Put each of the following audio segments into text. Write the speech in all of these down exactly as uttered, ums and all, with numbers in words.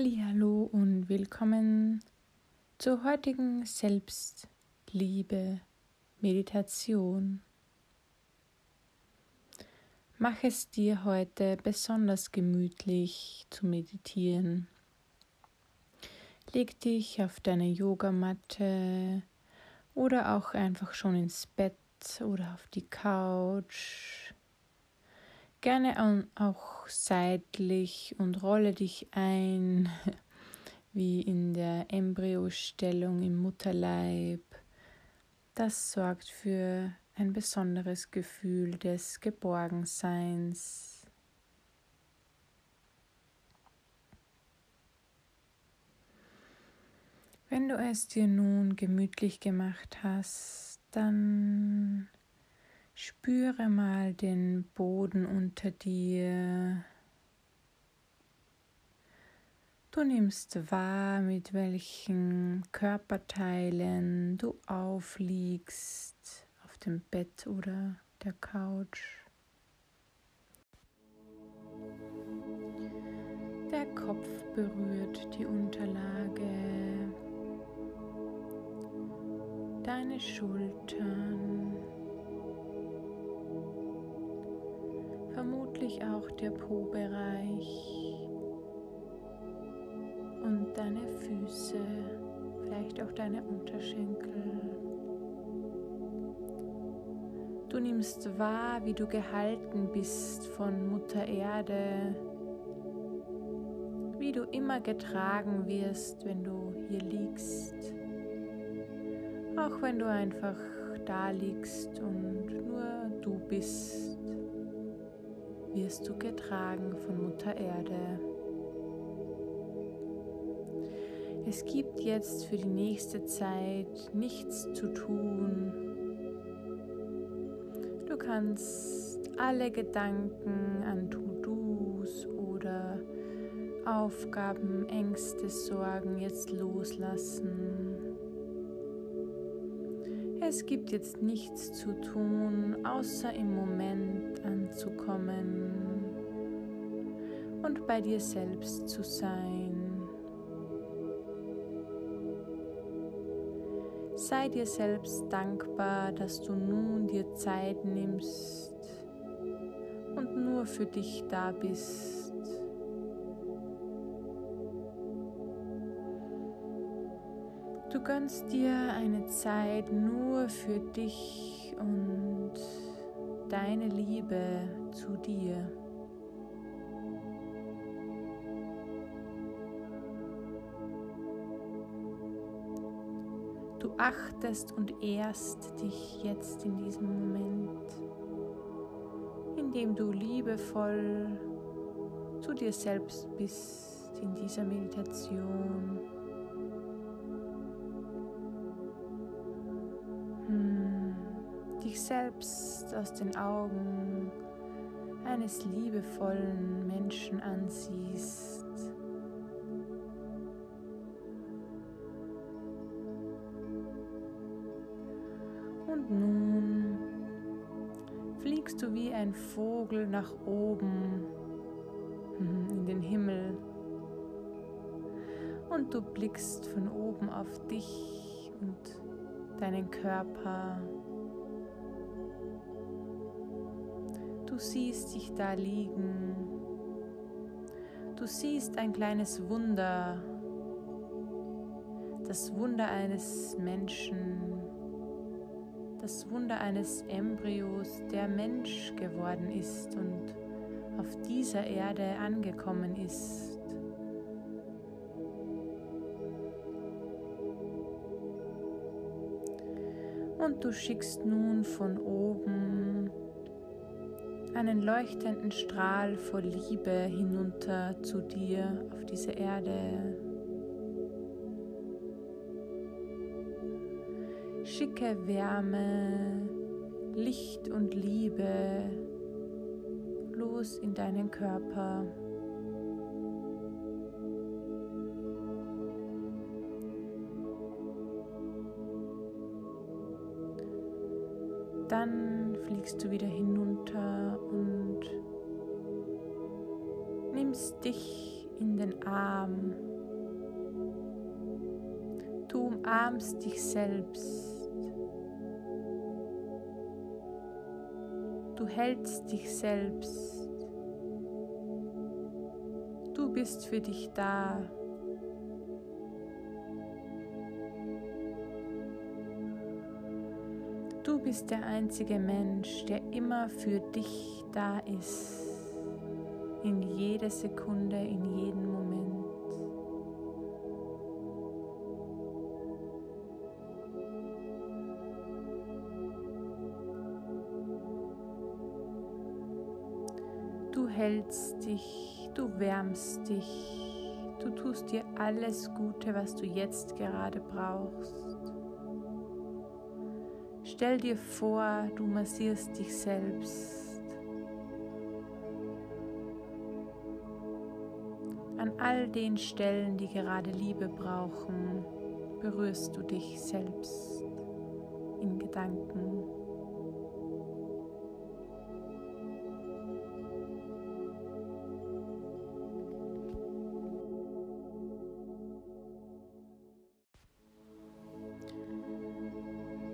Hallihallo und willkommen zur heutigen Selbstliebe-Meditation. Mach es dir heute besonders gemütlich zu meditieren. Leg dich auf deine Yogamatte oder auch einfach schon ins Bett oder auf die Couch. Gerne auch seitlich und rolle dich ein, wie in der Embryostellung im Mutterleib. Das sorgt für ein besonderes Gefühl des Geborgenseins. Wenn du es dir nun gemütlich gemacht hast, dann spüre mal den Boden unter dir. Du nimmst wahr, mit welchen Körperteilen du aufliegst, auf dem Bett oder der Couch. Der Kopf berührt die Unterlage, deine Schultern, vermutlich auch der Po-Bereich und deine Füße, vielleicht auch deine Unterschenkel. Du nimmst wahr, wie du gehalten bist von Mutter Erde, wie du immer getragen wirst, wenn du hier liegst, auch wenn du einfach da liegst und nur du bist. Wirst du getragen von Mutter Erde. Es gibt jetzt für die nächste Zeit nichts zu tun. Du kannst alle Gedanken an To-Dos oder Aufgaben, Ängste, Sorgen jetzt loslassen. Es gibt jetzt nichts zu tun, außer im Moment anzukommen und bei dir selbst zu sein. Sei dir selbst dankbar, dass du nun dir Zeit nimmst und nur für dich da bist. Du gönnst dir eine Zeit nur für dich und deine Liebe zu dir. Du achtest und ehrst dich jetzt in diesem Moment, indem du liebevoll zu dir selbst bist in dieser Meditation. Dich selbst aus den Augen eines liebevollen Menschen ansiehst. Und nun fliegst du wie ein Vogel nach oben in den Himmel und du blickst von oben auf dich und deinen Körper. Du siehst dich da liegen. Du siehst ein kleines Wunder, das Wunder eines Menschen, das Wunder eines Embryos, der Mensch geworden ist und auf dieser Erde angekommen ist. Und du schickst nun von oben einen leuchtenden Strahl voll Liebe hinunter zu dir auf diese Erde. Schicke Wärme, Licht und Liebe los in deinen Körper. Dann fliegst du wieder hinunter und nimmst dich in den Arm. Du umarmst dich selbst. Du hältst dich selbst. Du bist für dich da. Du bist der einzige Mensch, der immer für dich da ist. In jeder Sekunde, in jedem Moment. Du hältst dich, du wärmst dich, du tust dir alles Gute, was du jetzt gerade brauchst. Stell dir vor, du massierst dich selbst. An all den Stellen, die gerade Liebe brauchen, berührst du dich selbst in Gedanken.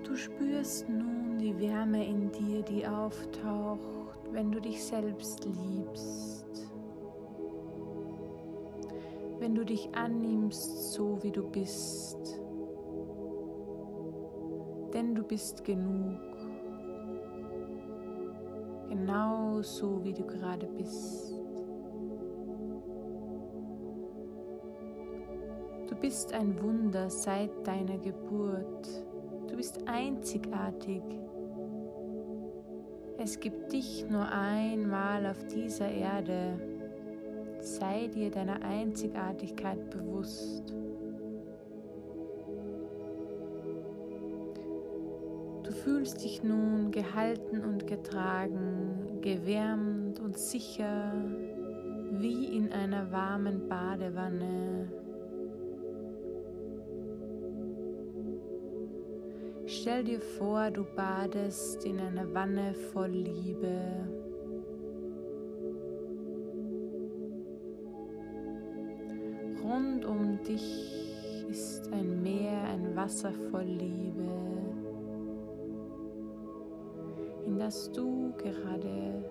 Du spürst nun die Wärme in dir, die auftaucht, wenn du dich selbst liebst. Wenn du dich annimmst, so wie du bist, denn du bist genug, genau so wie du gerade bist. Du bist ein Wunder seit deiner Geburt, du bist einzigartig. Es gibt dich nur einmal auf dieser Erde. Sei dir deiner Einzigartigkeit bewusst. Du fühlst dich nun gehalten und getragen, gewärmt und sicher, wie in einer warmen Badewanne. Stell dir vor, du badest in einer Wanne voll Liebe. Rund um dich ist ein Meer, ein Wasser voll Liebe, in das du gerade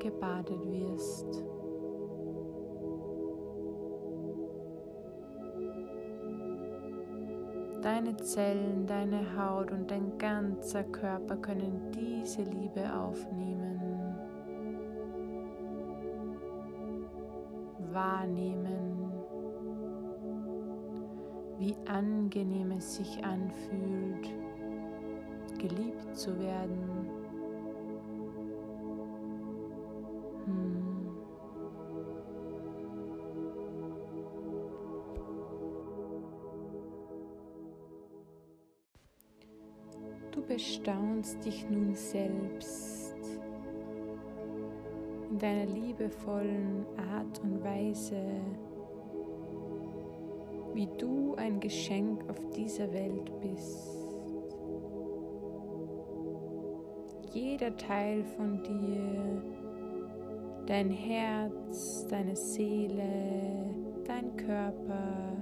gebadet wirst. Deine Zellen, deine Haut und dein ganzer Körper können diese Liebe aufnehmen, wahrnehmen. Wie angenehm es sich anfühlt, geliebt zu werden. Hm. Du bestaunst dich nun selbst in deiner liebevollen Art und Weise, wie du ein Geschenk auf dieser Welt bist. Jeder Teil von dir, dein Herz, deine Seele, dein Körper,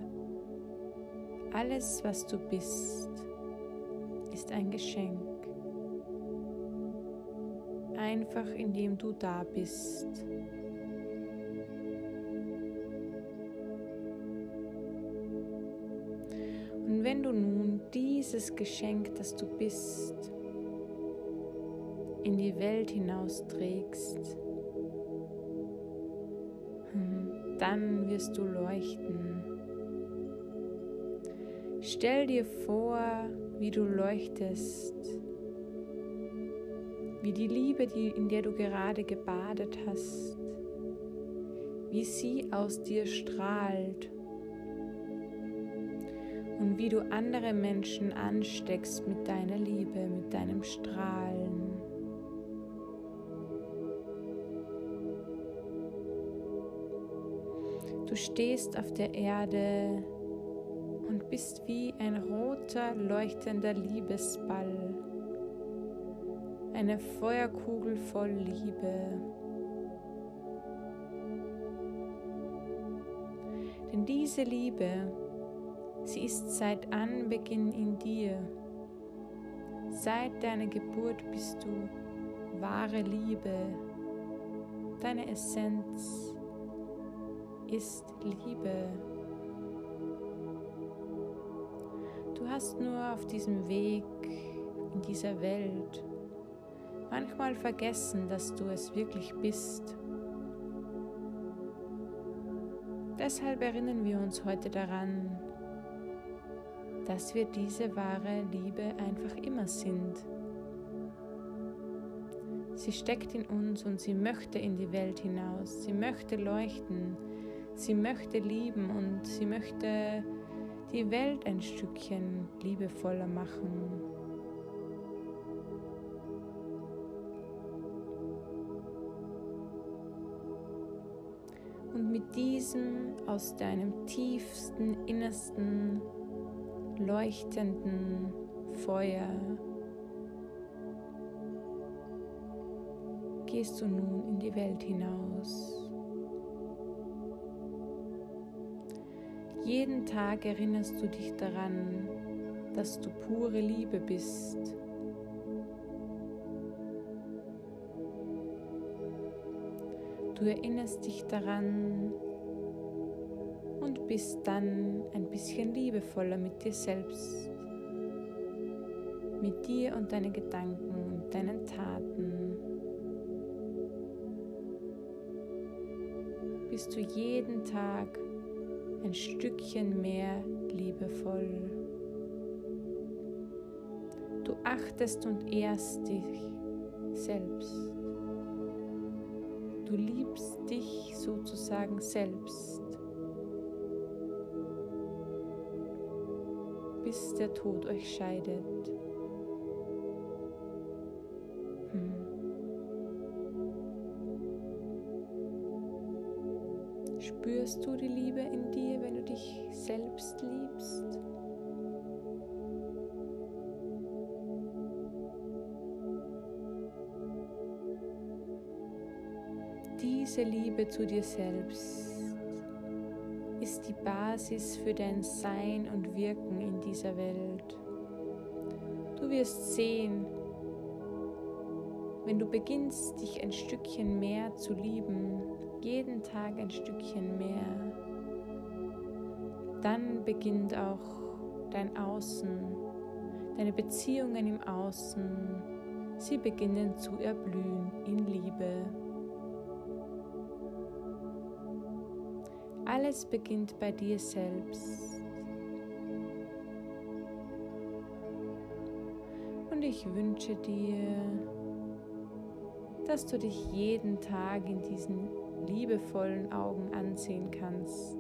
alles, was du bist, ist ein Geschenk. Einfach indem du da bist. Und wenn du nun dieses Geschenk, das du bist, in die Welt hinausträgst, dann wirst du leuchten. Stell dir vor, wie du leuchtest, wie die Liebe, die, in der du gerade gebadet hast, wie sie aus dir strahlt. Und wie du andere Menschen ansteckst mit deiner Liebe, mit deinem Strahlen. Du stehst auf der Erde und bist wie ein roter, leuchtender Liebesball. Eine Feuerkugel voll Liebe. Denn diese Liebe, sie ist seit Anbeginn in dir. Seit deiner Geburt bist du wahre Liebe. Deine Essenz ist Liebe. Du hast nur auf diesem Weg, in dieser Welt, manchmal vergessen, dass du es wirklich bist. Deshalb erinnern wir uns heute daran, dass wir diese wahre Liebe einfach immer sind. Sie steckt in uns und sie möchte in die Welt hinaus. Sie möchte leuchten, sie möchte lieben und sie möchte die Welt ein Stückchen liebevoller machen. Und mit diesem aus deinem tiefsten, innersten, leuchtenden Feuer gehst du nun in die Welt hinaus. Jeden Tag erinnerst du dich daran, dass du pure Liebe bist. Du erinnerst dich daran und bist dann ein bisschen liebevoller mit dir selbst, mit dir und deinen Gedanken und deinen Taten. Bist du jeden Tag ein Stückchen mehr liebevoll. Du achtest und ehrst dich selbst. Du liebst dich sozusagen selbst, bis der Tod euch scheidet. Hm. Spürst du die Liebe in dir, wenn du dich selbst liebst? Diese Liebe zu dir selbst ist die Basis für dein Sein und Wirken in dieser Welt. Du wirst sehen, wenn du beginnst, dich ein Stückchen mehr zu lieben, jeden Tag ein Stückchen mehr, dann beginnt auch dein Außen, deine Beziehungen im Außen, sie beginnen zu erblühen in Liebe. Alles beginnt bei dir selbst. Und ich wünsche dir, dass du dich jeden Tag in diesen liebevollen Augen ansehen kannst.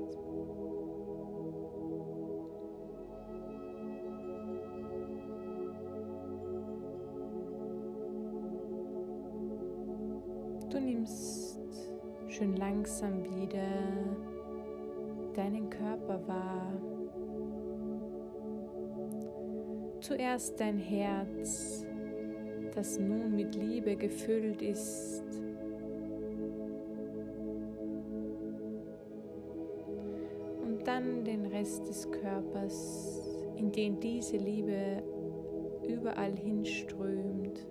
Du nimmst schön langsam wieder deinen Körper wahr. Zuerst dein Herz, das nun mit Liebe gefüllt ist. Und dann den Rest des Körpers, in den diese Liebe überall hinströmt.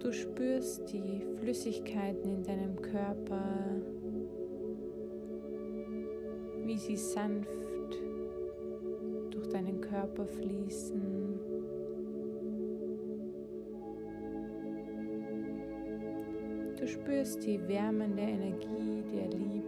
Du spürst die Flüssigkeiten in deinem Körper, wie sie sanft durch deinen Körper fließen. Du spürst die wärmende Energie der Liebe.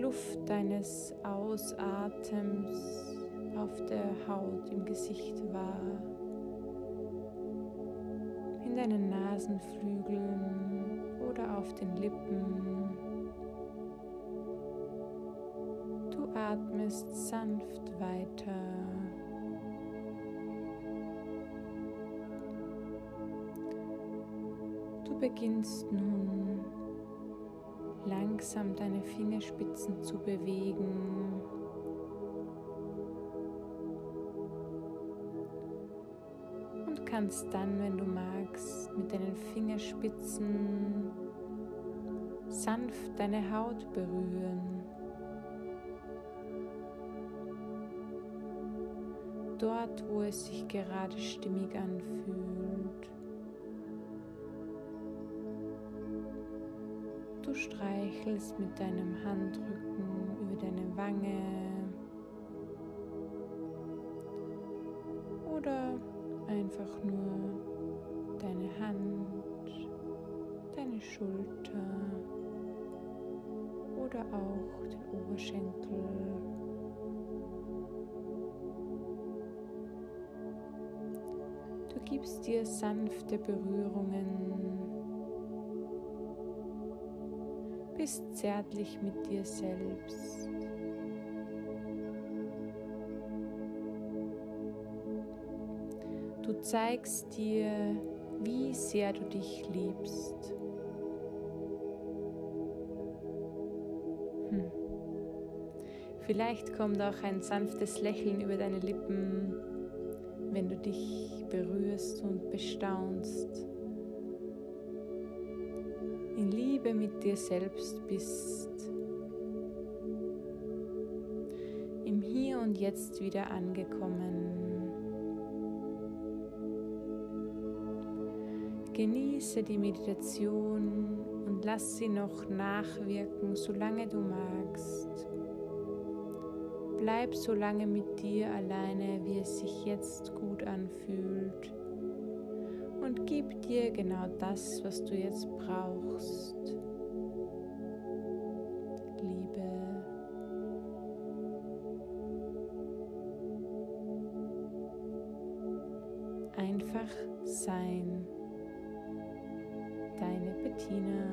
Luft deines Ausatems auf der Haut, im Gesicht wahr, in deinen Nasenflügeln oder auf den Lippen. Du atmest sanft weiter. Du beginnst nun langsam deine Fingerspitzen zu bewegen kannst dann, wenn du magst, mit deinen Fingerspitzen sanft deine Haut berühren. Dort, wo es sich gerade stimmig anfühlt. Du streichelst mit deinem Handrücken über deine Wange oder einfach nur deine Hand, deine Schulter oder auch den Oberschenkel. Du gibst dir sanfte Berührungen. Bist zärtlich mit dir selbst. Du zeigst dir, wie sehr du dich liebst. Hm. Vielleicht kommt auch ein sanftes Lächeln über deine Lippen, wenn du dich berührst und bestaunst. In Liebe mit dir selbst bist, im Hier und Jetzt wieder angekommen. Genieße die Meditation und lass sie noch nachwirken, solange du magst. Bleib so lange mit dir alleine, wie es sich jetzt gut anfühlt. Und gib dir genau das, was du jetzt brauchst. Liebe. Einfach sein. Deine Bettina.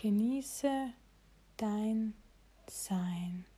Genieße dein Sein.